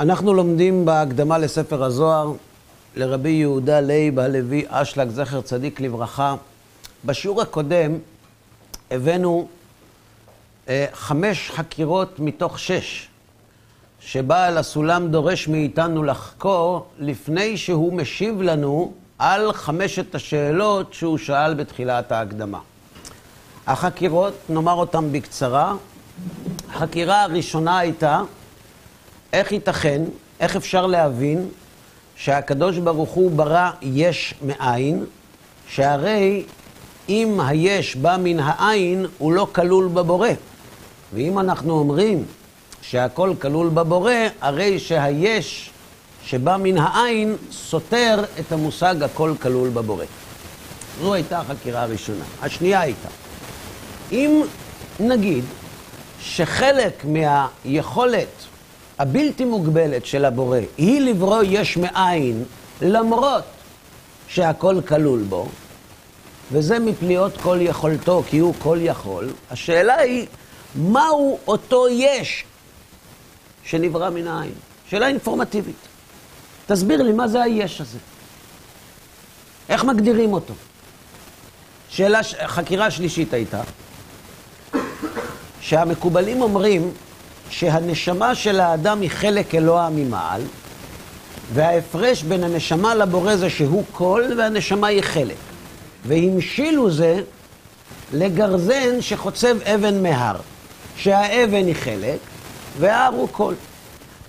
אנחנו לומדים בהקדמה לספר הזוהר לרבי יהודה לייב הלוי אשלג זכר צדיק לברכה. בשיעור הקודם הבאנו 5 חקירות מתוך 6 שבעל הסולם דורש מאיתנו לחקור לפני שהוא משיב לנו על 5 השאלות שהוא שאל בתחילת ההקדמה. החקירות, נאמר אותן בקצרה. החקירה הראשונה הייתה איך ייתכן, איך אפשר להבין שהקדוש ברוך הוא ברא יש מאין, שהרי אם היש בא מן העין הוא לא כלול בבורא, ואם אנחנו אומרים שהכל כלול בבורא, הרי שהיש שבא מן העין סותר את המושג הכל כלול בבורא. זו הייתה החקירה הראשונה. השנייה הייתה, אם נגיד שחלק מהיכולת הבלתי מוגבלת של הבורא היא לברוא יש מאין למרות שהכל כלול בו, וזה מפליאות כל יכולתו כי הוא כל יכול, השאלה היא מהו אותו יש שנברא מן העין? שאלה אינפורמטיבית. תסביר לי מה זה היש הזה, איך מגדירים אותו? שאלה, חקירה שלישית הייתה שהמקובלים אומרים שהנשמה של האדם היא חלק אלוה ממעל, וההפרש בין הנשמה לבורא זה שהוא כל והנשמה היא חלק, והמשילו זה לגרזן שחוצב אבן מהר, שהאבן היא חלק וההר הוא כל.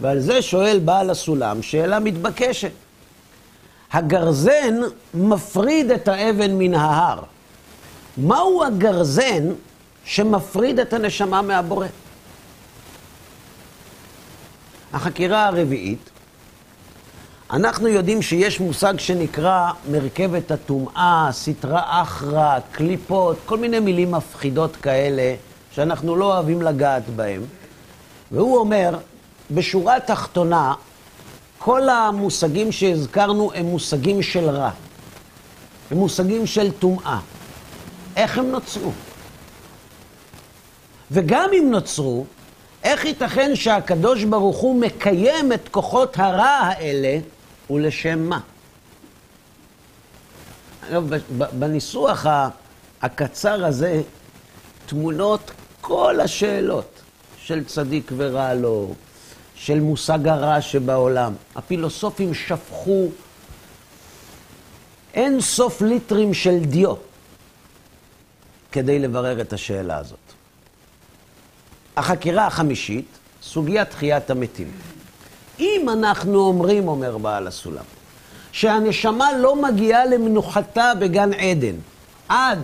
ועל זה שואל בעל הסולם שאלה מתבקשת. הגרזן מפריד את האבן מן ההר, מהו הגרזן שמפריד את הנשמה מהבורא? החקירה הרביעית, אנחנו יודעים שיש מושג שנקרא מרכבת הטומאה, סתרה אחרא, קליפות, כל מיני מילים מפחידות כאלה שאנחנו לא אוהבים לגעת בהם. והוא אומר, בשורה תחתונה, כל המושגים שהזכרנו הם מושגים של רע, הם מושגים של טומאה. איך הם נוצרו? וגם אם נוצרו, איך ייתכן שהקדוש ברוך הוא מקיים את כוחות הרע האלה, ולשם מה? בניסוח הקצר הזה תמונות כל השאלות של צדיק ורע לו, של מושג הרע שבעולם. הפילוסופים שפכו אין סוף ליטרים של דיו כדי לברר את השאלה הזאת. החקירה החמישית, סוגיית תחיית המתים. אם אנחנו אומרים, אומר בעל הסולם, שהנשמה לא מגיעה למנוחתה בגן עדן עד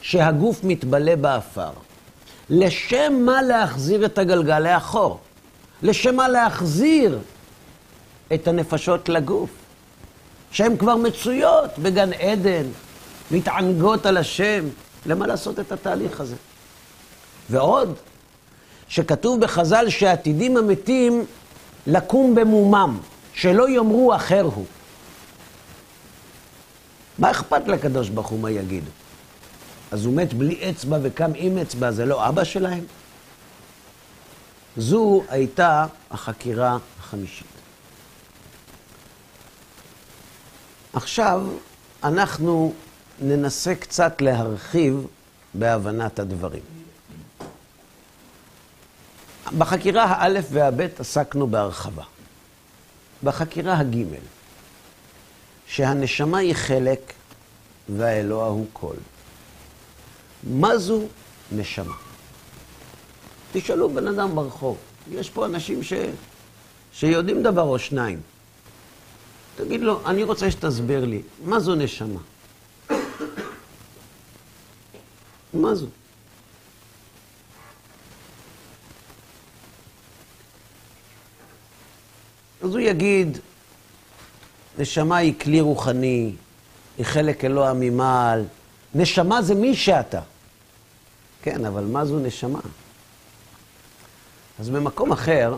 שהגוף מתבלה באפר, לשם מה להחזיר את הגלגל לאחור? לשם מה להחזיר את הנפשות לגוף, שהן כבר מצויות בגן עדן, מתענגות על השם? למה לעשות את התהליך הזה? ועוד, שכתוב בחז"ל שעתידים המתים לקום במומם, שלא יאמרו אחר הוא. מה אכפת לקדוש ברוך הוא מה יגידו? אז הוא מת בלי אצבע וקם עם אצבע, זה לא אבא שלהם? זו הייתה החקירה החמישית. עכשיו אנחנו ננסה קצת להרחיב בהבנת הדברים. בחקירה האלף והבית עסקנו בהרחבה. בחקירה הגימל, שהנשמה היא חלק והאלוה הוא כל. מה זו נשמה? תשאלו בן אדם ברחוב, יש פה אנשים שיודעים דבר או שניים. תגיד לו, אני רוצה שתסביר לי, מה זו נשמה? מה זו? אז הוא יגיד, נשמה היא כלי רוחני, היא חלק אלוה ממעל, נשמה זה מי שאתה. כן, אבל מה זו נשמה? אז במקום אחר,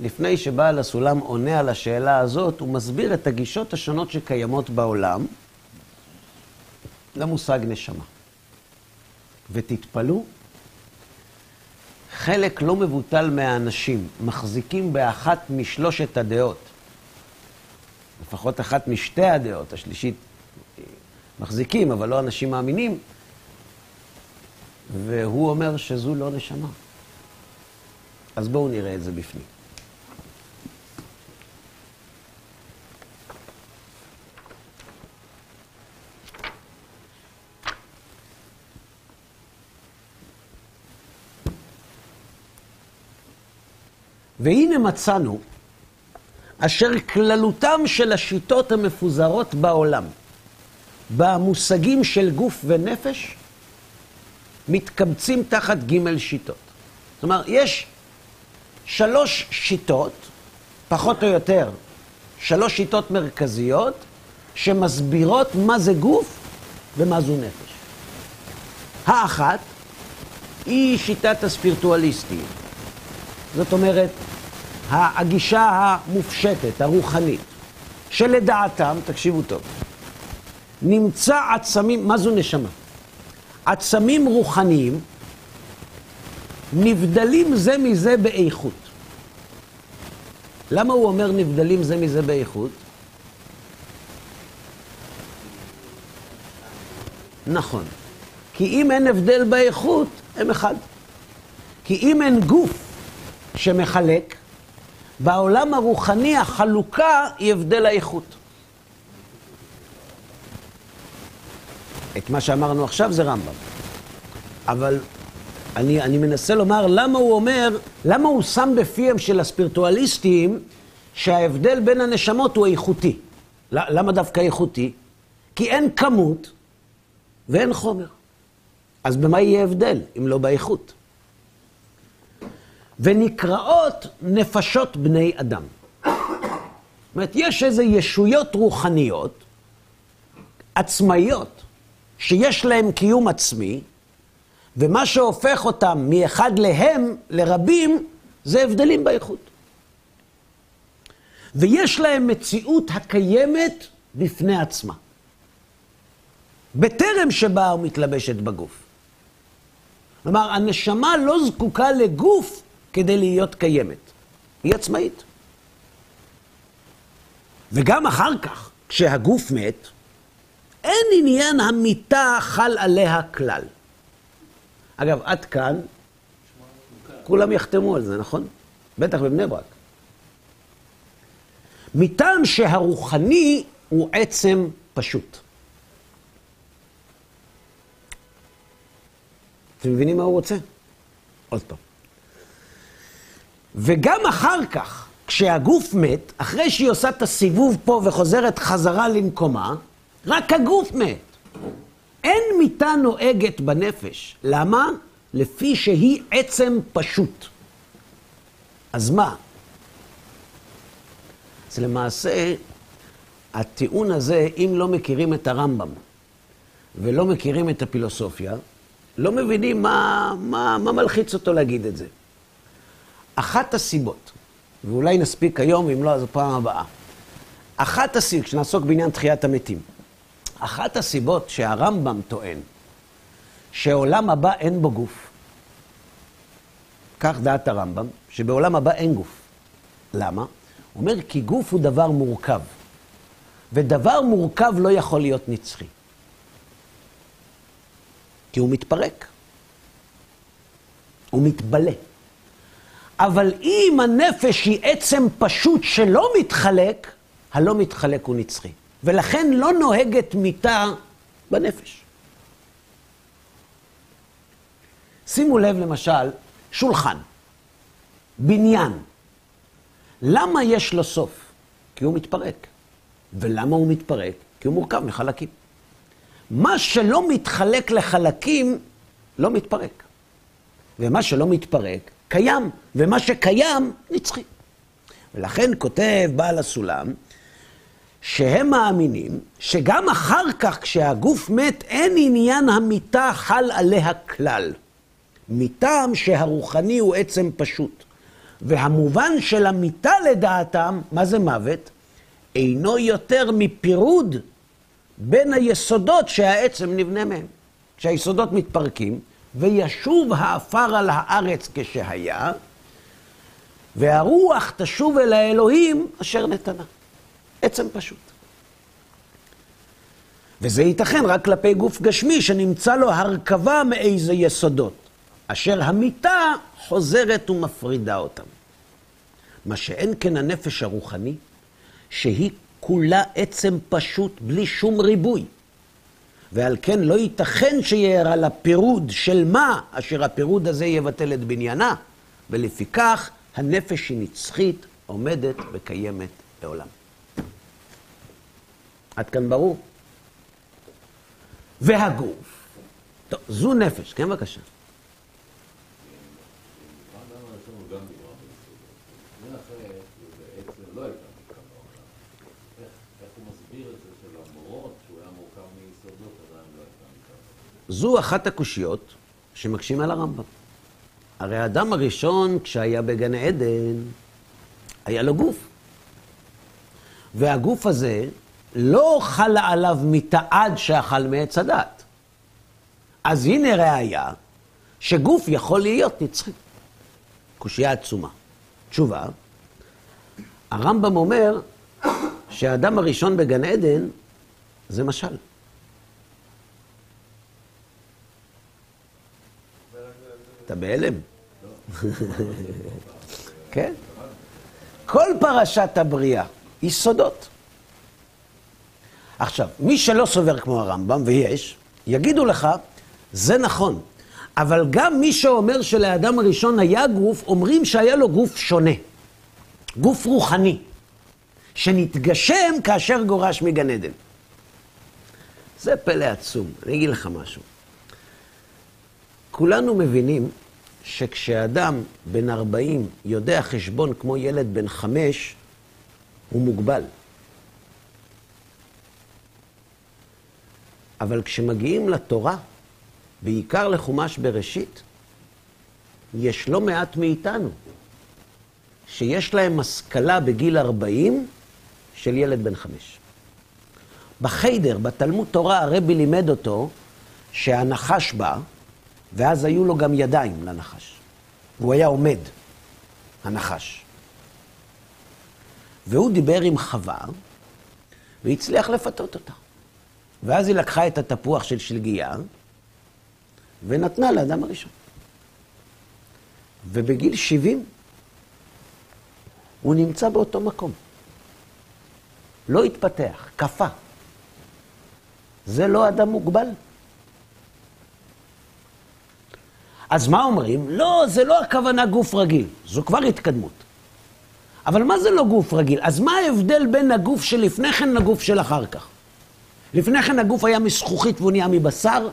לפני שבעל הסולם עונה על השאלה הזאת, הוא מסביר את הגישות השונות שקיימות בעולם למושג נשמה. ותתפלו, חלק לא מבוטל מהאנשים מחזיקים באחת משלושת הדעות, לפחות אחת משתי הדעות, השלישית מחזיקים, אבל לא אנשים מאמינים, והוא אומר שזו לא נשמה. אז בואו נראה את זה בפנים. והנה מצאנו אשר כללותם של השיטות המפוזרות בעולם במושגים של גוף ונפש מתקבצים תחת ג' שיטות. זאת אומרת, יש שלוש שיטות, פחות או יותר, שלוש שיטות מרכזיות שמסבירות מה זה גוף ומה זו נפש. האחת היא שיטת הספירטואליסטים. זאת אומרת, הגישה המופשטת, הרוחנית, שלדעתם, תקשיבו טוב, נמצא עצמים, מה זו נשמה? עצמים רוחניים נבדלים זה מזה באיכות. למה הוא אומר נבדלים זה מזה באיכות? נכון. כי אם אין הבדל באיכות, הם אחד. כי אם אין גוף שמחלק, בעולם הרוחני החלוקה היא הבדל האיכות. את מה שאמרנו עכשיו זה רמב"ם. אבל אני מנסה לומר למה הוא אומר, למה הוא שם בפיהם של הספירטואליסטים שההבדל בין הנשמות הוא איכותי. למה דווקא איכותי? כי אין כמות ואין חומר. אז במה יהיה הבדל אם לא באיכות? ונקראות נפשות בני אדם. זאת אומרת, יש איזה ישויות רוחניות, עצמאיות, שיש להם קיום עצמי, ומה שהופך אותם מאחד להם, לרבים, זה הבדלים באיכות. ויש להם מציאות הקיימת בפני עצמה, בטרם שבה הוא מתלבשת בגוף. כלומר, הנשמה לא זקוקה לגוף כדי להיות קיימת. היא עצמאית. וגם אחר כך, כשהגוף מת, אין עניין המיטה חל עליה כלל. אגב, עד כאן, כולם יחתמו על זה, נכון? בטח בבני ברק. מטעם שהרוחני הוא עצם פשוט. אתם מבינים מה הוא רוצה? עוד פעם. וגם אחר כך, כשהגוף מת, אחרי שהיא עושה את הסיבוב פה וחוזרת חזרה למקומה, רק הגוף מת. אין מיטה נוהגת בנפש. למה? לפי שהיא עצם פשוט. אז מה? אז למעשה, הטיעון הזה, אם לא מכירים את הרמב"ם, ולא מכירים את הפילוסופיה, לא מבינים מה מלחיץ אותו להגיד את זה. אחת הסיבות, ואולי נספיק היום, אם לא, אז הפעם הבאה. אחת הסיבות, כשנעסוק בעניין תחיית המתים, אחת הסיבות שהרמב"ם טוען שעולם הבא אין בו גוף, כך דעת הרמב"ם, שבעולם הבא אין גוף. למה? הוא אומר כי גוף הוא דבר מורכב, ודבר מורכב לא יכול להיות נצחי, כי הוא מתפרק, הוא מתבלה. אבל אם הנפש היא עצם פשוט שלא מתחלק, הלא מתחלק הוא נצחי. ולכן לא נוהגת מיטה בנפש. שימו לב למשל, שולחן, בניין. למה יש לו סוף? כי הוא מתפרק. ולמה הוא מתפרק? כי הוא מורכב מחלקים. מה שלא מתחלק לחלקים, לא מתפרק. ומה שלא מתפרק, קיים. ומה שקיים, נצחי. ולכן כותב בעל הסולם, שהם מאמינים שגם אחר כך כשהגוף מת אין עניין המיטה חל עליה כלל. מטעם שהרוחני הוא עצם פשוט. והמובן של המיטה לדעתם, מה זה מוות? אינו יותר מפירוד בין היסודות שהעצם נבנה מהם. כשהיסודות מתפרקים, וישוב האפר על הארץ כשהיה, והרוח תשוב אל האלוהים אשר נתנה. עצם פשוט. וזה ייתכן רק כלפי גוף גשמי שנמצא לו הרכבה מאיזה יסודות, אשר המיטה חוזרת ומפרידה אותם. מה שאין כן הנפש הרוחני, שהיא כולה עצם פשוט בלי שום ריבוי. ועל כן לא ייתכן שיערה לה פירוד של מה אשר הפירוד הזה יבטל את בניינה, ולפיכך הנפש היא נצחית, עומדת וקיימת לעולם. עד כאן ברור? והגוף. טוב, זו נפש, כן בבקשה. זו אחת הקושיות שמקשים על הרמב"ם. הרי האדם הראשון, כשהיה בגן עדן, היה לו גוף. והגוף הזה לא חלה עליו מתעד שאכל מעץ הדת. אז הנה ראיה שגוף יכול להיות נצחי. קושיה עצומה. תשובה, הרמב"ם אומר שהאדם הראשון בגן עדן זה משל. אתה בהלם? כן? כל פרשת הבריאה היא סודות. עכשיו, מי שלא סובר כמו הרמב"ם, ויש, יגידו לך, זה נכון. אבל גם מי שאומר שלאדם הראשון היה גוף, אומרים שהיה לו גוף שונה. גוף רוחני. שנתגשם כאשר גורש מגן עדן. זה פלא עצום. אני אגיד לך משהו. כולנו מבינים שכשאדם בן 40 יודע חשבון כמו ילד בן 5, הוא מוגבל. אבל כשמגיעים לתורה, בעיקר לחומש בראשית, יש לא מעט מאיתנו שיש להם השכלה בגיל 40 של ילד בן 5. בחיידר, בתלמוד תורה, הרבי לימד אותו שהנחש בא, ואז היו לו גם ידיים לנחש. והוא היה עומד, הנחש. והוא דיבר עם חווה, והצליח לפתות אותה. ואז היא לקחה את התפוח של שלגיה, ונתנה לאדם הראשון. ובגיל 70, הוא נמצא באותו מקום. לא התפתח, קפה. זה לא אדם מוגבל. אז מה אומרים? לא, זה לא הכוונה גוף רגיל. זו כבר התקדמות. אבל מה זה לא גוף רגיל? אז מה ההבדל בין הגוף שלפני כן לגוף של אחר כך? לפני כן הגוף היה מזכוכית והוא נהיה מבשר.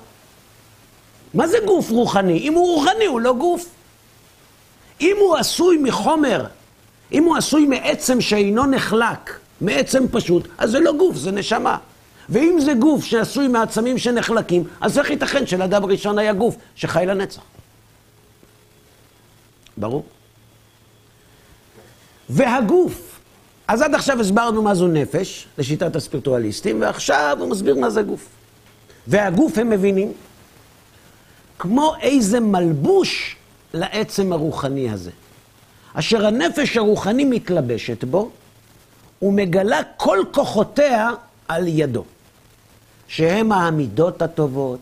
מה זה גוף רוחני? אם הוא רוחני הוא לא גוף. אם הוא עשוי מחומר, אם הוא עשוי מעצם שאינו נחלק, מעצם פשוט, אז זה לא גוף, זה נשמה. ואם זה גוף שעשוי מעצמים שנחלקים, אז איך ייתכן שלאדם ראשון היה גוף שחי לנצח? ברור? והגוף. אז עד עכשיו הסברנו מה זו נפש, לשיטת הספירטואליסטים, ועכשיו הוא מסביר מה זה גוף. והגוף הם מבינים, כמו איזה מלבוש לעצם הרוחני הזה, אשר הנפש הרוחני מתלבשת בו, ומגלה כל כוחותיה על ידו, שהם העמידות הטובות,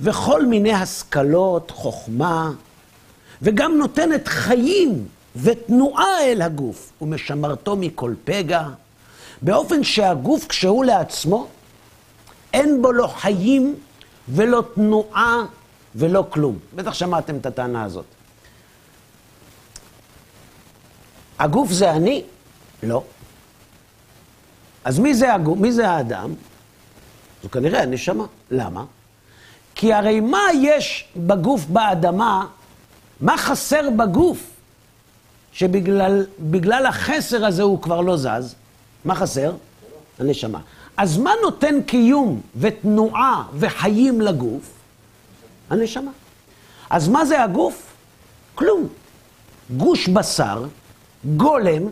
וכל מיני השכלות, חוכמה, וגם נותנת חיים ותנועה אל הגוף, ומשמרתו מכל פגע, באופן שהגוף כשהוא לעצמו, אין בו לא חיים ולא תנועה ולא כלום. בטח שמעתם את הטענה הזאת. הגוף זה אני? לא. אז מי זה האדם? זו כנראה הנשמה. למה? כי הרי מה יש בגוף באדמה, מה חסר בגוף, שבגלל החסר הזה הוא כבר לא זז? מה חסר? הנשמה. אז מה נותן קיום ותנועה וחיים לגוף? הנשמה. אז מה זה הגוף? כלום. גוש בשר, גולם,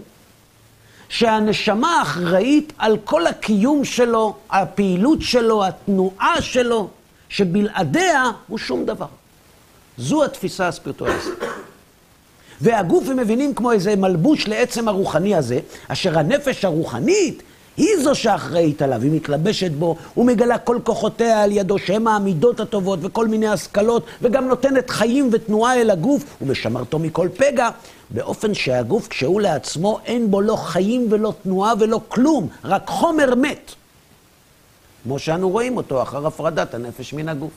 שהנשמה אחראית על כל הקיום שלו, הפעילות שלו, התנועה שלו, שבלעדיה הוא שום דבר. זו התפיסה הספירטואליסטית. והגוף הם מבינים כמו איזה מלבוש לעצם הרוחני הזה, אשר הנפש הרוחנית היא זו שאחראית עליו, היא מתלבשת בו, הוא מגלה כל כוחותיה על ידו, שהם העמידות הטובות וכל מיני השכלות, וגם נותנת חיים ותנועה אל הגוף, ומשמרתו מכל פגע, באופן שהגוף כשהוא לעצמו אין בו לא חיים ולא תנועה ולא כלום, רק חומר מת. כמו שאנו רואים אותו אחר הפרדת הנפש מן הגוף.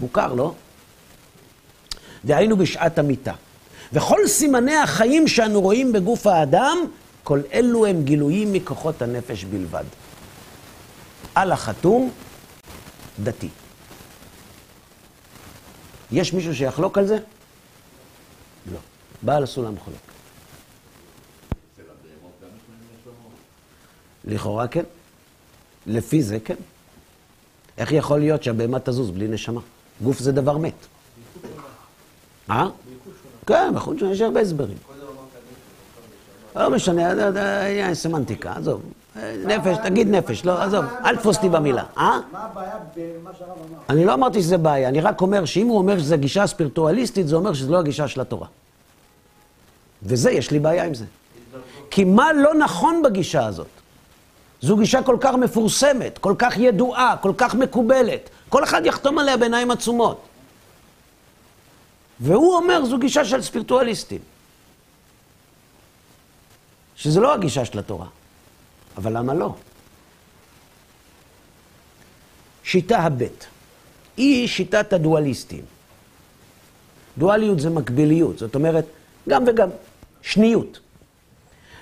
מוכר, לא? דהיינו בשעת המיטה. וכל סימני החיים שאנו רואים בגוף האדם, כל אלו הם גילויים מכוחות הנפש בלבד. על החתום, דתי. יש מישהו שיחלוק על זה? לא. בעל הסולם חולק. לכאורה כן. לפי זה כן. איך יכול להיות שהבהמה תזוז בלי נשמה? גוף זה דבר מת. אה? כן, בחוץ יש הרבה הסברים. לא משנה, זה סמנטיקה, עזוב. נפש, תגיד נפש, לא, עזוב, אל תפוס אותי במילה. מה הבעיה במה שהרב אמר? אני לא אמרתי שזה בעיה, אני רק אומר שאם הוא אומר שזו גישה ספירטואליסטית, זה אומר שזו לא הגישה של התורה. וזה, יש לי בעיה עם זה. כי מה לא נכון בגישה הזאת? זו גישה כל כך מפורסמת, כל כך ידועה, כל כך מקובלת. כל אחד יחתום עליה בעיניים עצומות. והוא אומר, זו גישה של ספירטואליסטים. שזה לא הגישה של התורה. אבל למה לא? שיטה הבית. היא שיטת הדואליסטים. דואליות זה מקביליות, זאת אומרת, גם וגם, שניות.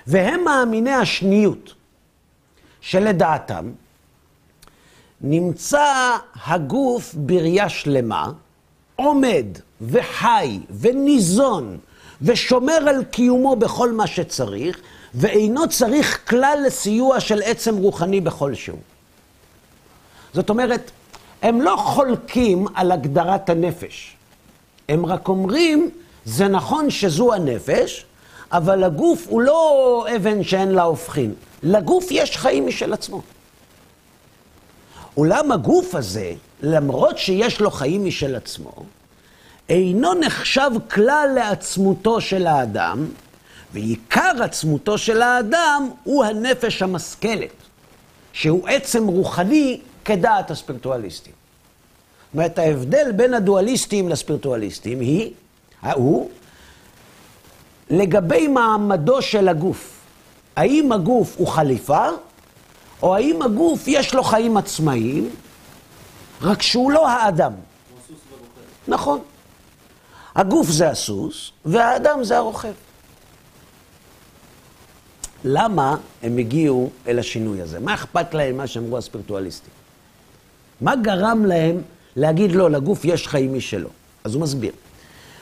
והם מאמיני השניות, שלדעתם, נמצא הגוף בריאה שלמה, עומד וחי וניזון ושומר על קיומו בכל מה שצריך, ואינו צריך כלל לסיוע של עצם רוחני בכל שהוא. זאת אומרת, הם לא חולקים על הגדרת הנפש. הם רק אומרים, זה נכון שזו הנפש, אבל הגוף הוא לא אבן שאין לה הופכין. לגוף יש חיים משל עצמו. אולם הגוף הזה, למרות שיש לו חיים משל עצמו, אינו נחשב כלל לעצמותו של האדם, ועיקר עצמותו של האדם הוא הנפש המשכלת, שהוא עצם רוחני כדעת הספירטואליסטים. זאת אומרת, ההבדל בין הדואליסטים לספירטואליסטים הוא לגבי מעמדו של הגוף. האם הגוף הוא חליפה, או האם הגוף יש לו חיים עצמאיים, רק שהוא לא האדם. הוא הסוס ורוכב. נכון. הגוף זה הסוס, והאדם זה הרוכב. למה הם הגיעו אל השינוי הזה? מה אכפת להם מה שאמרו הספירטואליסטים? מה גרם להם להגיד לא, לגוף יש חיים משלו? אז הוא מסביר.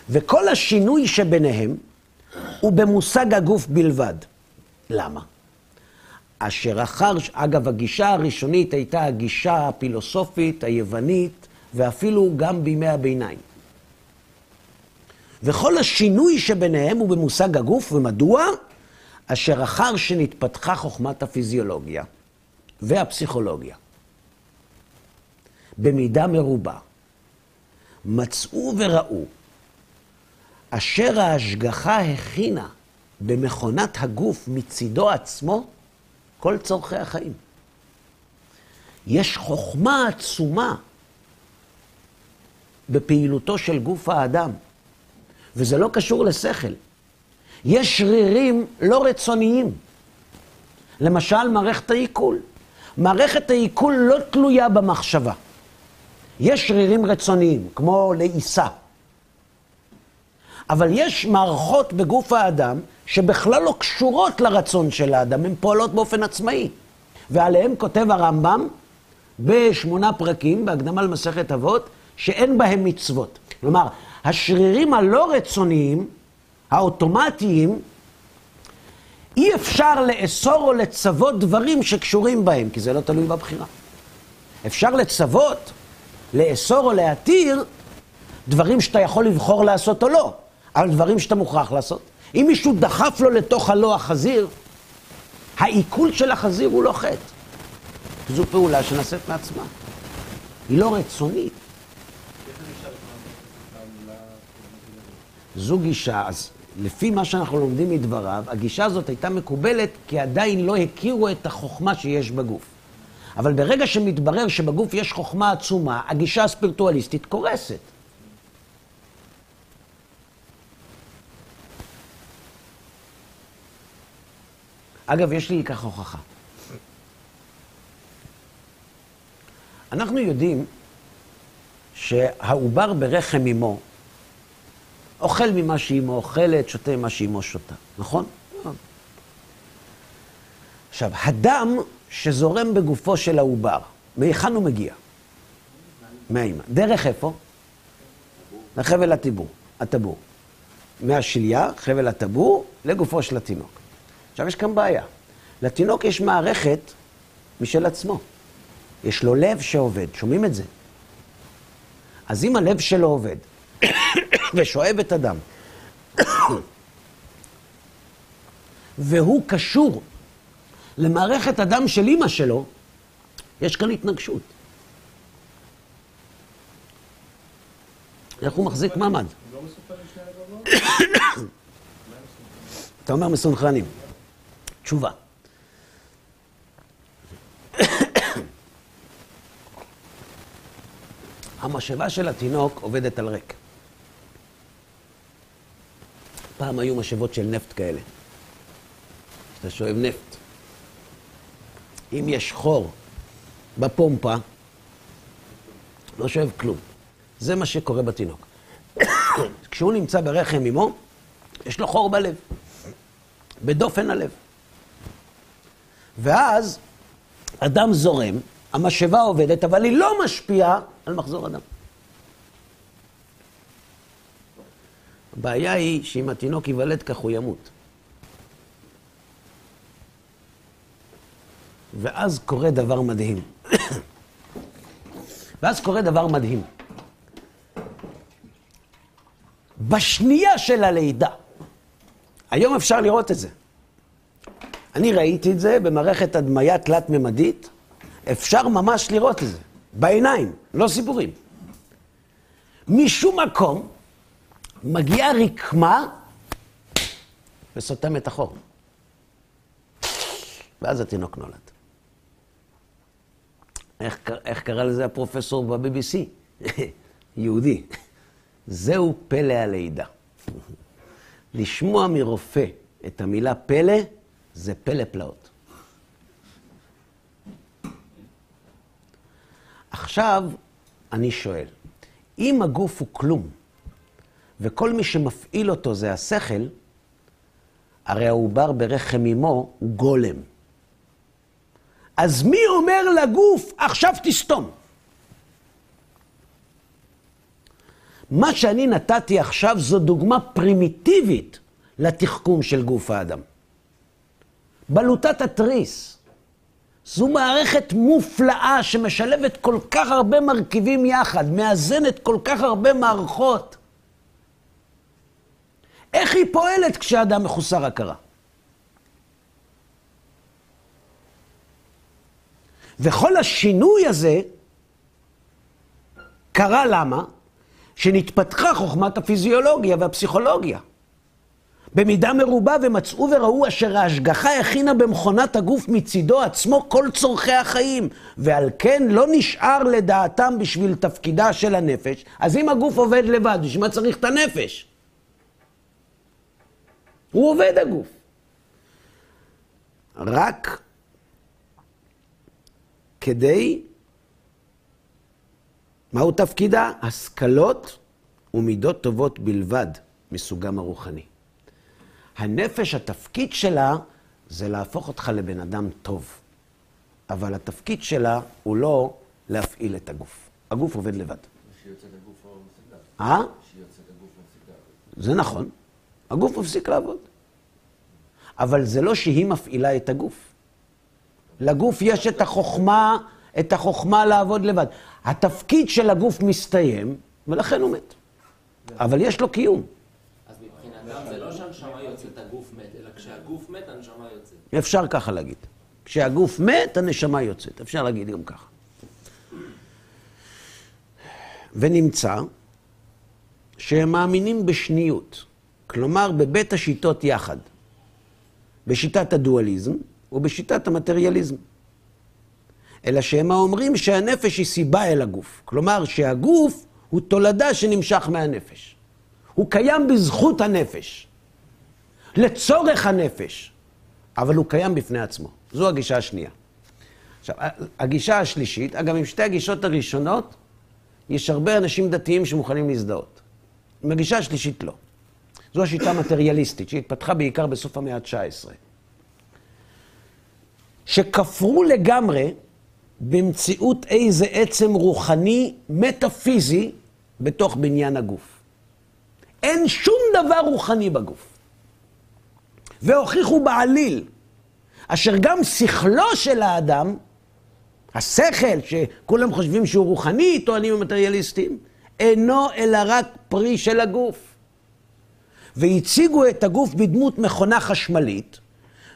וכל השינוי שביניהם הוא במושג הגוף בלבד. למה? אשר אחר, אגב, הגישה הראשונית הייתה הגישה הפילוסופית, היוונית, ואפילו גם בימי הביניים. וכל השינוי שביניהם הוא במושג הגוף, ומדוע? אשר אחר שנתפתחה חוכמת הפיזיולוגיה והפסיכולוגיה. במידה מרובה, מצאו וראו, אשר ההשגחה הכינה במכונת הגוף מצידו עצמו, כל צורכי החיים. יש חוכמה עצומה בפעילותו של גוף האדם, וזה לא קשור לשכל. יש שרירים לא רצוניים. למשל, מערכת העיכול. מערכת העיכול לא תלויה במחשבה. יש שרירים רצוניים, כמו לעיסה. אבל יש מערכות בגוף האדם שבכלל לא קשורות לרצון של האדם, הן פועלות באופן עצמאי. ועליהם כותב הרמב"ם בשמונה פרקים, בהקדמה למסכת אבות, שאין בהם מצוות. כלומר, השרירים הלא רצוניים, האוטומטיים, אי אפשר לאסור או לצוות דברים שקשורים בהם, כי זה לא תלוי בבחירה. אפשר לצוות, לאסור או להתיר, דברים שאתה יכול לבחור לעשות או לא, אבל דברים שאתה מוכרח לעשות. אם מישהו דחף לו לתוך הלא החזיר, העיכול של החזיר הוא לא חטא. זו פעולה שנעשית מעצמה. היא לא רצונית. זו גישה, אז לפי מה שאנחנו לומדים מדבריו, הגישה הזאת הייתה מקובלת כי עדיין לא הכירו את החוכמה שיש בגוף. אבל ברגע שמתברר שבגוף יש חוכמה עצומה, הגישה הספירטואליסטית קורסת. אגב, יש לי ככה הוכחה. אנחנו יודעים שהעובר ברחם אמו אוכל ממה שאימו אוכלת, שותה ממה שאימו שותה, נכון? עכשיו, הדם שזורם בגופו של העובר, מהיכן הוא מגיע? מהאימא. דרך איפה? לחבל הטבור. מהשליה, חבל הטבור, לגופו של התינוק. עכשיו, יש כאן בעיה. לתינוק יש מערכת משל עצמו. יש לו לב שעובד, שומעים את זה? אז אם הלב שלו עובד, ושואב את הדם, והוא קשור למערכת הדם של אמא שלו, יש כאן התנגשות. איך הוא מחזיק מעמד? הוא לא מסופר לשני הגבוה? אתה אומר מסונכרנים. תשובה. המשאבה של התינוק עובדת על ריק. פעם היו משאבות של נפט כאלה. שאתה שואב נפט. אם יש חור בפומפה, לא שואב כלום. זה מה שקורה בתינוק. כשהוא נמצא ברחם אמו, יש לו חור בלב. בדופן הלב. ואז הדם זורם, המשאבה עובדת, אבל היא לא משפיעה על מחזור הדם. הבעיה היא שאם התינוק ייוולד כך הוא ימות. ואז קורה דבר מדהים. בשנייה של הלידה. היום אפשר לראות את זה. אני ראיתי את זה במערכת הדמיה תלת-ממדית. אפשר ממש לראות את זה. בעיניים, לא סיפורים. משום מקום מגיעה רקמה וסותם את החור. ואז התינוק נולד. איך קרא לזה הפרופסור ב-BBC? יהודי. זהו פלא הלידה. לשמוע מרופא את המילה פלא, זה פלא פלאות. עכשיו אני שואל, אם הגוף הוא כלום, וכל מי שמפעיל אותו זה השכל, הרי העובר ברחם אמו הוא גולם. אז מי אומר לגוף, עכשיו תסתום? מה שאני נתתי עכשיו זו דוגמה פרימיטיבית לתחכום של גוף האדם. בלוטת התריס. זו מערכת מופלאה שמשלבת כל כך הרבה מרכיבים יחד, מאזנת כל כך הרבה מערכות. איך היא פועלת כשהאדם מחוסר הכרה? וכל השינוי הזה קרה למה? שנתפתחה חוכמת הפיזיולוגיה והפסיכולוגיה. במידה מרובה ומצאו וראו אשר ההשגחה הכינה במכונת הגוף מצידו עצמו כל צורכי החיים, ועל כן לא נשאר לדעתם בשביל תפקידה של הנפש. אז אם הגוף עובד לבד, בשביל מה צריך את הנפש? הוא עובד הגוף. רק כדי, מהו תפקידה? השכלות ומידות טובות בלבד מסוגם הרוחני. הנפש, התפקיד שלה זה להפוך אותך לבן אדם טוב. אבל התפקיד שלה הוא לא להפעיל את הגוף. הגוף עובד לבד. שיוצא לגוף או מפסיק לעבוד. זה נכון. הגוף מפסיק לעבוד. אבל זה לא שהיא מפעילה את הגוף. לגוף יש את החוכמה, לעבוד לבד. התפקיד של הגוף מסתיים, ולכן הוא מת. אבל יש לו קיום. זה לא שהנשמה יוצאת, הגוף מת, אלא כשהגוף מת, הנשמה יוצאת. אפשר ככה להגיד. כשהגוף מת, הנשמה יוצאת. אפשר להגיד גם ככה. ונמצא שהם מאמינים בשניות, כלומר בבית השיטות יחד, בשיטת הדואליזם ובשיטת המטריאליזם. אלא שהם אומרים שהנפש היא סיבה אל הגוף, כלומר שהגוף הוא תולדה שנמשך מהנפש. הוא קיים בזכות הנפש, לצורך הנפש, אבל הוא קיים בפני עצמו. זו הגישה השנייה. עכשיו, הגישה השלישית, אגב, עם שתי הגישות הראשונות, יש הרבה אנשים דתיים שמוכנים להזדהות. עם הגישה השלישית לא. זו השיטה המטריאליסטית, שהתפתחה בעיקר בסוף המאה ה-19. שכפרו לגמרי במציאות איזה עצם רוחני, מטאפיזי, בתוך בניין הגוף. אין שום דבר רוחני בגוף. והוכיחו בעליל, אשר גם שכלו של האדם, השכל שכולם חושבים שהוא רוחני, טוענים המטריאליסטים, אינו אלא רק פרי של הגוף. והציגו את הגוף בדמות מכונה חשמלית,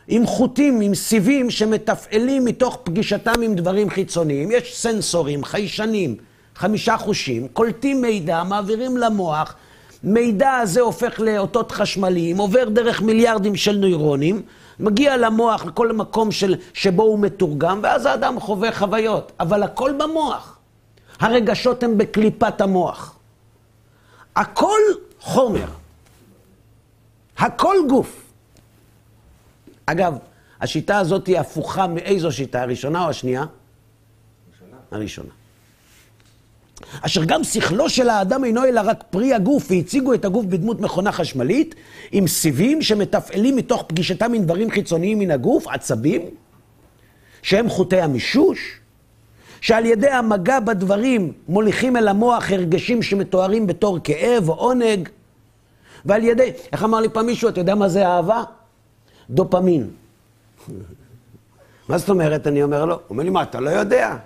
עם חוטים, עם סיבים שמתפעלים מתוך פגישתם עם דברים חיצוניים. יש סנסורים, חיישנים, 5 חושים, קולטים מידע, מעבירים למוח, מידע הזה הופך לאותות חשמליים, עובר דרך מיליארדים של נוירונים, מגיע למוח, לכל מקום שבו הוא מתורגם, ואז האדם חווה חוויות. אבל הכל במוח. הרגשות הם בקליפת המוח. הכל חומר. הכל גוף. אגב, השיטה הזאת היא הפוכה מאיזו שיטה, הראשונה או השנייה? הראשונה. אשר גם שכלו של האדם אינו אלא רק פרי הגוף, והציגו את הגוף בדמות מכונה חשמלית, עם סיבים שמתפעלים מתוך פגישתם עם דברים חיצוניים מן הגוף, עצבים, שהם חוטי המישוש, שעל ידי המגע בדברים מוליכים אל המוח הרגשים שמתוארים בתור כאב או עונג, ועל ידי, איך אמר לי פעם מישהו, אתה יודע מה זה אהבה? דופמין. מה זאת אומרת? אני אומר לו, הוא אומר לי, מה, אתה לא יודע?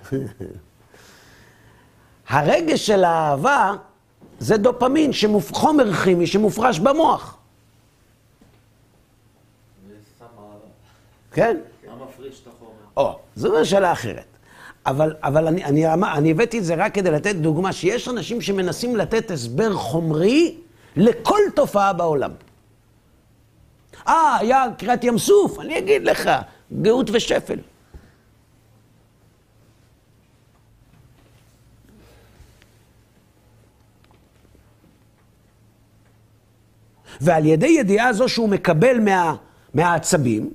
הרגש של האהבה זה דופמין, חומר כימי שמופרש במוח. כן? מה מפריש את החומר? או, זו משאלה אחרת. אבל אני הבאתי את זה רק כדי לתת דוגמה שיש אנשים שמנסים לתת הסבר חומרי לכל תופעה בעולם. היה קריאת ים סוף, אני אגיד לך, גאות ושפל. ועל ידי ידיעה זו שהוא מקבל מהעצבים,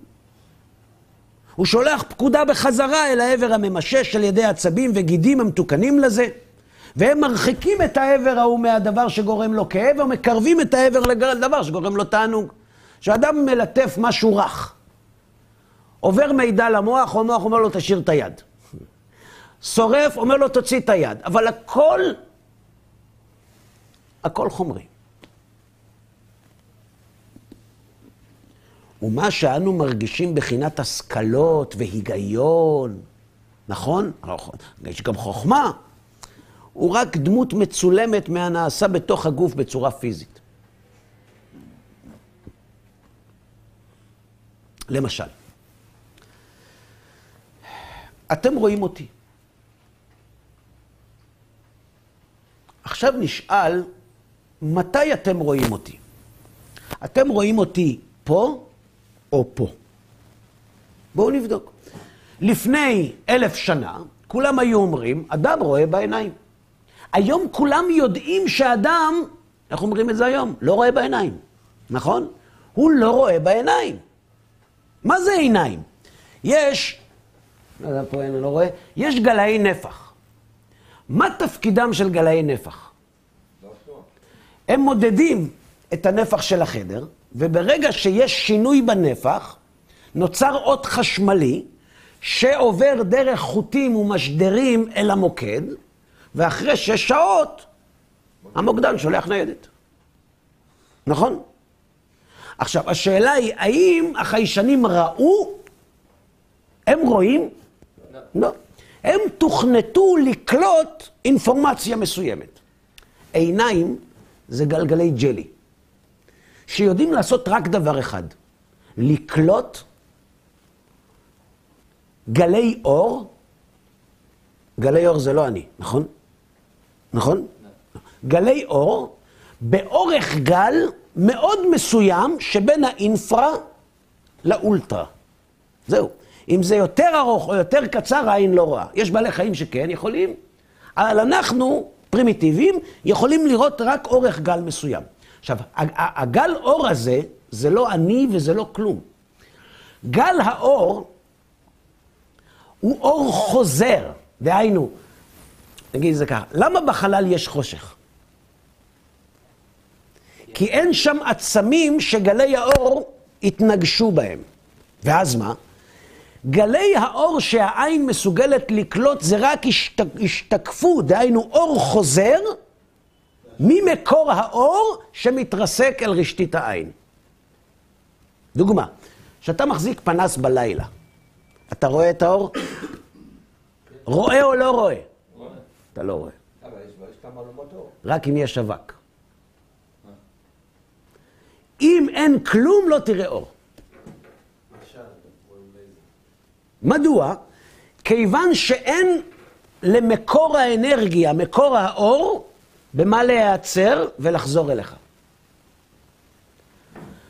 הוא שולח פקודה בחזרה אל העבר הממשש על ידי העצבים, וגידים המתוקנים לזה, והם מרחיקים את העבר ההוא מהדבר שגורם לו כאב, ומקרבים את העבר לדבר שגורם לו תענוג. כשאדם מלטף משהו רך, עובר מידע למוח, המוח אומר לו תשאיר את היד. שורף, אומר לו תוציא את היד. אבל הכל חומרי. ומה שאנו מרגישים בחינת השכלות והיגיון, נכון? יש גם חוכמה. הוא רק דמות מצולמת מהנעשה בתוך הגוף בצורה פיזית. למשל, אתם רואים אותי. עכשיו נשאל, מתי אתם רואים אותי? אתם רואים אותי פה? או פה. בואו נבדוק. לפני 1000 שנה, כולם היו אומרים, אדם רואה בעיניים. היום כולם יודעים שאדם, איך אומרים את זה היום? לא רואה בעיניים. נכון? הוא לא רואה בעיניים. מה זה עיניים? יש גלאי נפח. מה תפקידם של גלאי נפח? הם מודדים את הנפח של החדר, וברגע שיש שינוי בנפח, נוצר אות חשמלי שעובר דרך חוטים ומשדרים אל המוקד, ואחרי 6 שעות, המוקדן שולח ניידת. נכון? עכשיו, השאלה היא, האם החיישנים ראו? הם רואים? לא. הם תוכנתו לקלוט אינפורמציה מסוימת. עיניים זה גלגלי ג'לי. שיודעים לעשות רק דבר אחד, לקלוט גלי אור. גלי אור זה לא אני, נכון? גלי אור באורך גל מאוד מסוים שבין האינפרה לאולטרה. זהו. אם זה יותר ארוך או יותר קצר, העין לא רואה. יש בעלי חיים שכן יכולים, אבל אנחנו, פרימיטיביים, יכולים לראות רק אורך גל מסוים. עכשיו, הגל אור הזה, זה לא אני וזה לא כלום. גל האור הוא אור חוזר. דהיינו, נגיד את זה ככה, למה בחלל יש חושך? כי אין שם עצמים שגלי האור התנגשו בהם. ואז מה? גלי האור שהעין מסוגלת לקלוט זה רק השתקפו, דהיינו אור חוזר ממקור האור שמתרסק אל רשתית העין. דוגמה, שאתה מחזיק פנס בלילה, אתה רואה את האור? רואה או לא רואה? רואה. אתה לא רואה. אבל יש כמה לומות אור. רק אם יש אבק. אם אין כלום לא תראה אור. מדוע? כיוון שאין למקור האנרגיה, מקור האור, במה להיעצר ולחזור אליך.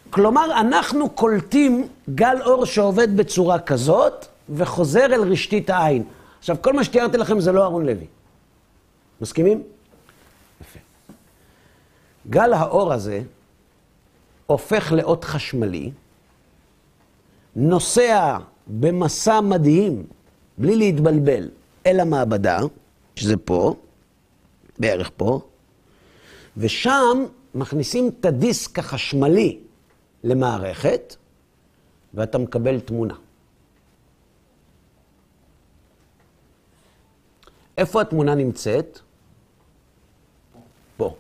כלומר, אנחנו קולטים גל אור שעובד בצורה כזאת וחוזר אל רשתית העין. עכשיו, כל מה שתיארתי לכם זה לא אהרן לוי. מסכימים? יפה. גל האור הזה הופך לאות חשמלי, נוסע במסע מדהים, בלי להתבלבל, אל המעבדה, שזה פה, בערך פה, ושם מכניסים את הדיסק החשמלי למערכת, ואתה מקבל תמונה. איפה התמונה נמצאת? פה.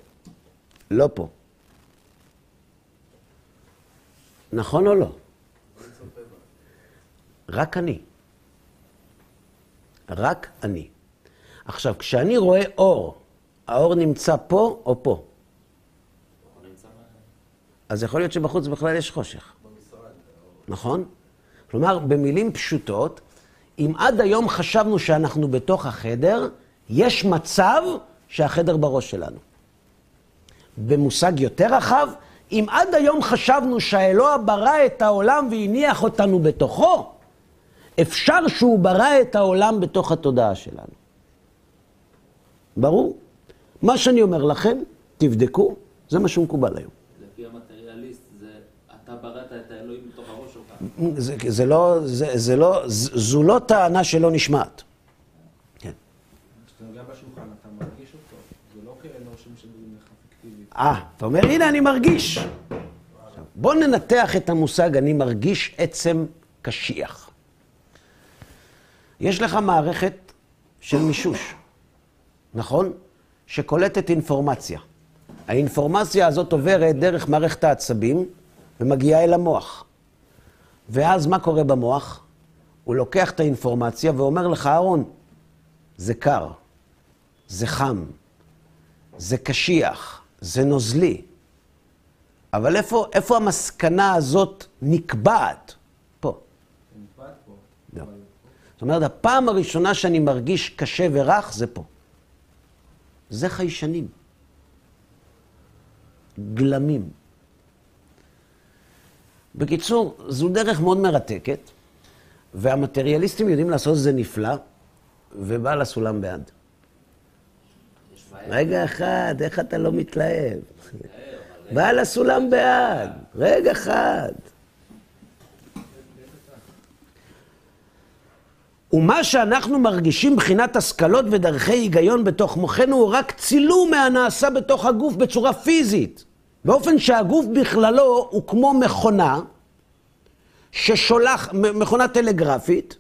לא פה. נכון או לא? רק אני. רק אני. עכשיו, כשאני רואה אור, האור נמצא פה או פה? אז יכול להיות שבחוץ בכלל יש חושך. נכון? כלומר, במילים פשוטות, אם עד היום חשבנו שאנחנו בתוך החדר, יש מצב שהחדר בראש שלנו. במושג יותר רחב, אם עד היום חשבנו שהאלוה ברא את העולם והניח אותנו בתוכו, אפשר שהוא ברא את העולם בתוך התודעה שלנו. ברור? מה שאני אומר לכם, תבדקו, זה מה שמקובל היום. לפי המטריאליסט, זה אתה בראת את האלוהים בתוך הראש שלך. זו לא טענה שלא נשמעת. כן. כשאתה נוגע בשולחן, אתה מרגיש אותו. זה לא כאלוה שמשדרים לך אפקטיבית. אתה אומר, הנה אני מרגיש. בוא ננתח את המושג, אני מרגיש עצם קשיח. יש לך מערכת של מישוש, נכון? שקולטת אינפורמציה. האינפורמציה הזאת עוברת דרך מערכת העצבים ומגיעה אל המוח. ואז מה קורה במוח? הוא לוקח את האינפורמציה ואומר לך, אהרן, זה קר, זה חם, זה קשיח, זה נוזלי. אבל איפה המסקנה הזאת נקבעת? פה. נקבעת פה. לא. זאת אומרת, הפעם הראשונה שאני מרגיש קשה ורח, זה פה. זה חיישנים. גלמים. בקיצור, זו דרך מאוד מרתקת, והמטריאליסטים יודעים לעשות את זה נפלא, ובעל הסולם בעד. רגע אחד, איך אתה לא מתלהב? בעל הסולם בעד, רגע אחד. ומה שאנחנו מרגישים בחינת השכלות ודרכי היגיון בתוך מוחנו הוא רק צילום מהנעשה בתוך הגוף בצורה פיזית. באופן שהגוף בכללו הוא כמו מכונה ששולח, מכונה טלגרפית,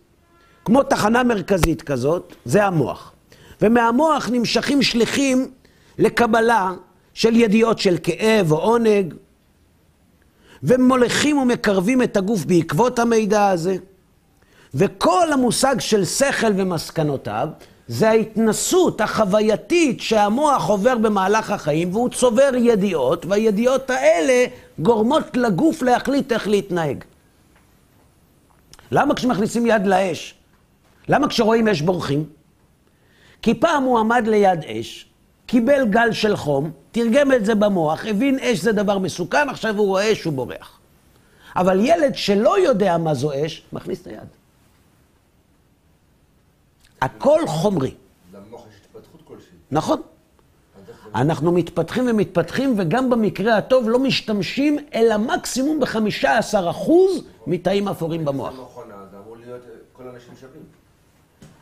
כמו תחנה מרכזית כזאת, זה המוח. ומהמוח נמשכים שליחים לקבלה של ידיעות של כאב או עונג, ומולכים ומקרבים את הגוף בעקבות המידע הזה. וכל המושג של שכל ומסקנותיו, זה ההתנסות החווייתית שהמוח עובר במהלך החיים, והוא צובר ידיעות, והידיעות האלה גורמות לגוף להחליט איך להתנהג. למה כשמכניסים יד לאש? למה כשרואים אש בורחים? כי פעם הוא עמד ליד אש, קיבל גל של חום, תרגם את זה במוח, הבין אש זה דבר מסוכן, עכשיו הוא רואה אש, הוא בורח. אבל ילד שלא יודע מה זו אש, מכניס את היד. הכל חומרי. למוח יש התפתחות כלשהי. נכון. אנחנו מתפתחים ומתפתחים, וגם במקרה הטוב לא משתמשים אלא מקסימום ב15% מתאים אפורים במוח. זה נכון, זה אמור להיות כל אנשים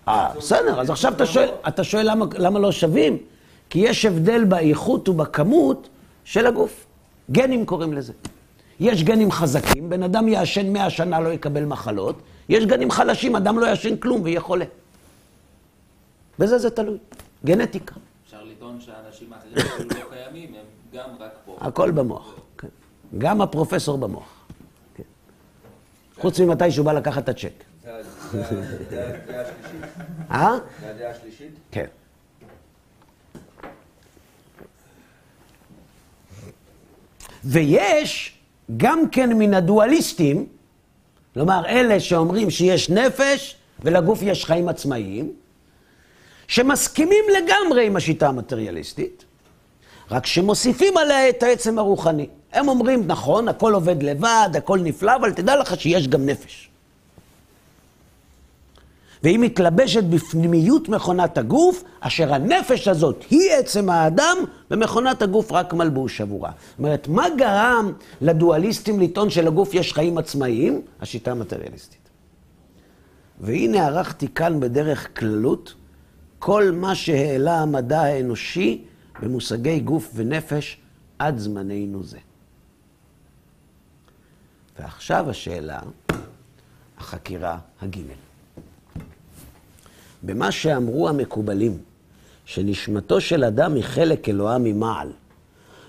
שווים. בסדר, אז עכשיו אתה שואל למה לא שווים? כי יש הבדל באיכות ובכמות של הגוף. גנים קוראים לזה. יש גנים חזקים, בן אדם יעשן 100 שנה לא יקבל מחלות, יש גנים חלשים, אדם לא יעשן כלום ויהיה חולה. בזה זה תלוי. גנטיקה. אפשר לטעון שהאנשים האחרים שלא קיימים, הם גם רק פה. הכל במוח, כן. גם הפרופסור במוח. כן. חוץ ממתי שהוא בא לקחת את הצ'ק. זה הדעה השלישית? זה הדעה השלישית? כן. ויש גם כן מן הדואליסטים, כלומר אלה שאומרים שיש נפש ולגוף יש חיים עצמאיים, שמסכימים לגמרי עם השיטה המטריאליסטית, רק שמוסיפים עליה את העצם הרוחני. הם אומרים, נכון, הכל עובד לבד, הכל נפלא, אבל תדע לך שיש גם נפש. והיא מתלבשת בפנימיות מכונת הגוף, אשר הנפש הזאת היא עצם האדם, ומכונת הגוף רק מלבוש עבורה. זאת אומרת, מה גרם לדואליסטים לטעון שלגוף יש חיים עצמאיים? השיטה המטריאליסטית. והנה ערכתי כאן בדרך כללות, כל מה שהעלה המדע האנושי במושגי גוף ונפש עד זמננו זה. ועכשיו השאלה, החקירה הגימל. במה שאמרו המקובלים, שנשמתו של אדם היא חלק אלוהה ממעל,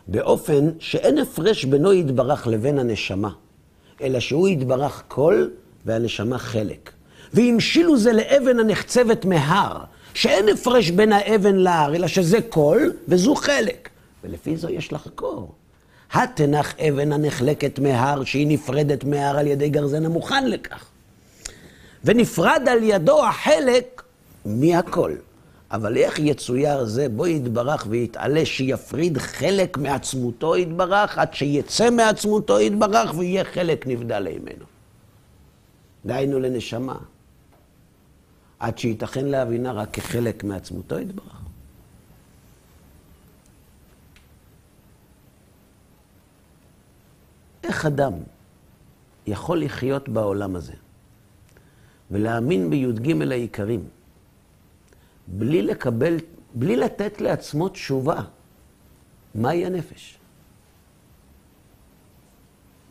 באופן שאין הפרש בינו יתברך לבין הנשמה, אלא שהוא יתברך כל והנשמה חלק. והמשילו זה לאבן הנחצבת מהר, שאין הפרש בין האבן להר, אלא שזה כל וזו חלק. ולפי זו יש לחקור. התנך אבן הנחלקת מהר, שהיא נפרדת מהר על ידי גרזן המוכן לכך. ונפרד על ידו החלק מהכל. אבל איך יצויר זה בו יתברך ויתעלה שיפריד חלק מעצמותו יתברך, עד שיצא מעצמותו יתברך ויהיה חלק נבדל ממנו. דהיינו לנשמה. עד שייתכן להבינה רק כחלק מעצמותו יתברך. איך אדם יכול לחיות בעולם הזה ולהאמין בי"ג העיקרים בלי לתת לעצמו תשובה מהי הנפש?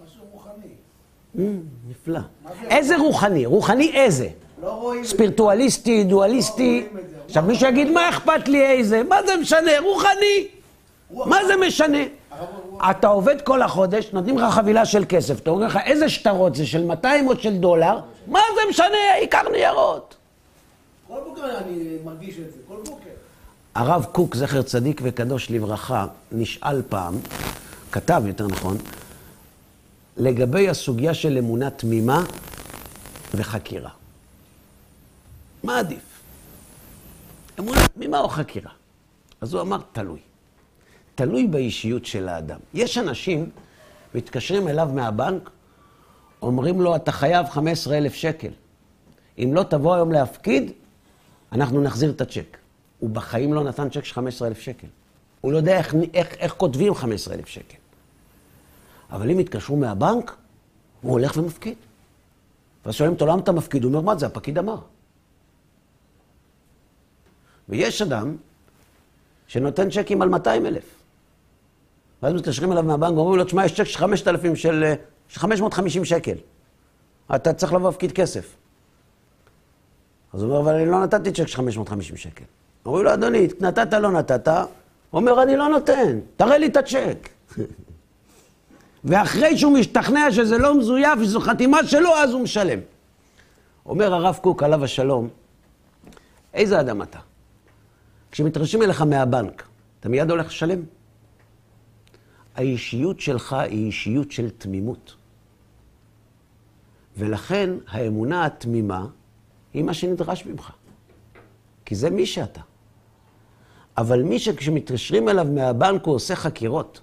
משהו רוחני. נפלא. איזה רוחני? רוחני איזה? ספירטואליסטי, דואליסטי. עכשיו מישהו יגיד, מה אכפת לי איזה? מה זה משנה? רוחני. מה זה משנה? אתה עובד כל החודש, נותנים לך חבילה של כסף, אתה אומר לך איזה שטרות זה, של 200 או של $200, מה זה משנה? העיקר ניירות. כל בוקר אני מרגיש את זה, כל בוקר. הרב קוק, זכר צדיק וקדוש לברכה, נשאל פעם, כתב יותר נכון, לגבי הסוגיה של אמונה תמימה וחקירה. מה עדיף? אמונה תמימה או חקירה? אז הוא אמר, תלוי. תלוי באישיות של האדם. יש אנשים, מתקשרים אליו מהבנק, אומרים לו, אתה חייב 15,000 שקל. אם לא תבוא היום להפקיד, אנחנו נחזיר את הצ'ק. הוא בחיים לא נתן צ'ק של 15,000 שקל. הוא לא יודע איך כותבים 15,000 שקל. אבל אם התקשרו מהבנק, הוא הולך ומפקיד. ואז שואלים אותו, למה אתה מפקיד? הוא אומר, מה זה? הפקיד אמר. ויש אדם שנותן צ'קים על 200,000. ואז מתקשרים אליו מהבנק, ואומרים לו, תשמע, יש צ'ק של 550 שקל. אתה צריך לבוא להפקיד כסף. אז הוא אומר, אבל אני לא נתתי צ'ק של 550 שקל. אומרים לו, אדוני, נתת, לא נתת. הוא אומר, אני לא נותן, תראה לי את הצ'ק. ואחרי שהוא משתכנע שזה לא מזויף, שזו חתימה שלו, אז הוא משלם. אומר הרב קוק, עליו השלום, איזה אדם אתה? כשמתרשים אליך מהבנק, אתה מיד הולך לשלם. האישיות שלך היא אישיות של תמימות. ולכן האמונה התמימה היא מה שנדרש ממך. כי זה מי שאתה. אבל מי שכשמתקשרים אליו מהבנק הוא עושה חקירות.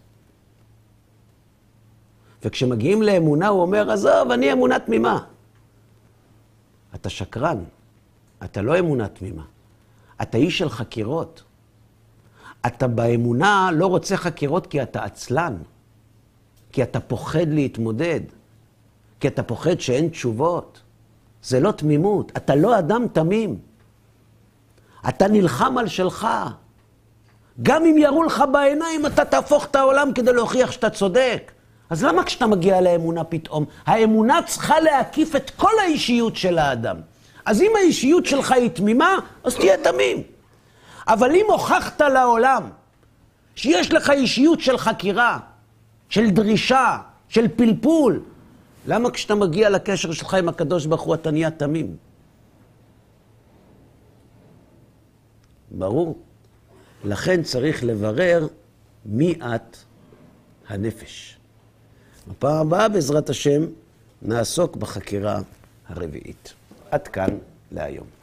וכשמגיעים לאמונה הוא אומר, עזוב, אני אמונה תמימה. אתה שקרן, אתה לא אמונה תמימה. אתה איש של חקירות. אתה באמונה לא רוצה חקירות כי אתה עצלן. כי אתה פוחד להתמודד. כי אתה פוחד שאין תשובות. זה לא תמימות. אתה לא אדם תמים. אתה נלחם על שלך. גם אם יראו לך בעיניים, אתה תהפוך את העולם כדי להוכיח שאתה צודק. אז למה כשאתה מגיע לאמונה פתאום? האמונה צריכה להקיף את כל האישיות של האדם. אז אם האישיות שלך היא תמימה, אז תהיה תמים. אבל אם הוכחת לעולם שיש לך אישיות של חקירה, של דרישה, של פלפול, למה כשאתה מגיע לקשר שלך עם הקדוש ברוך הוא אתה נהיה תמים? ברור. לכן צריך לברר מי את הנפש. בפעם הבאה בעזרת השם נעסוק בחקירה הרביעית. עד כאן להיום.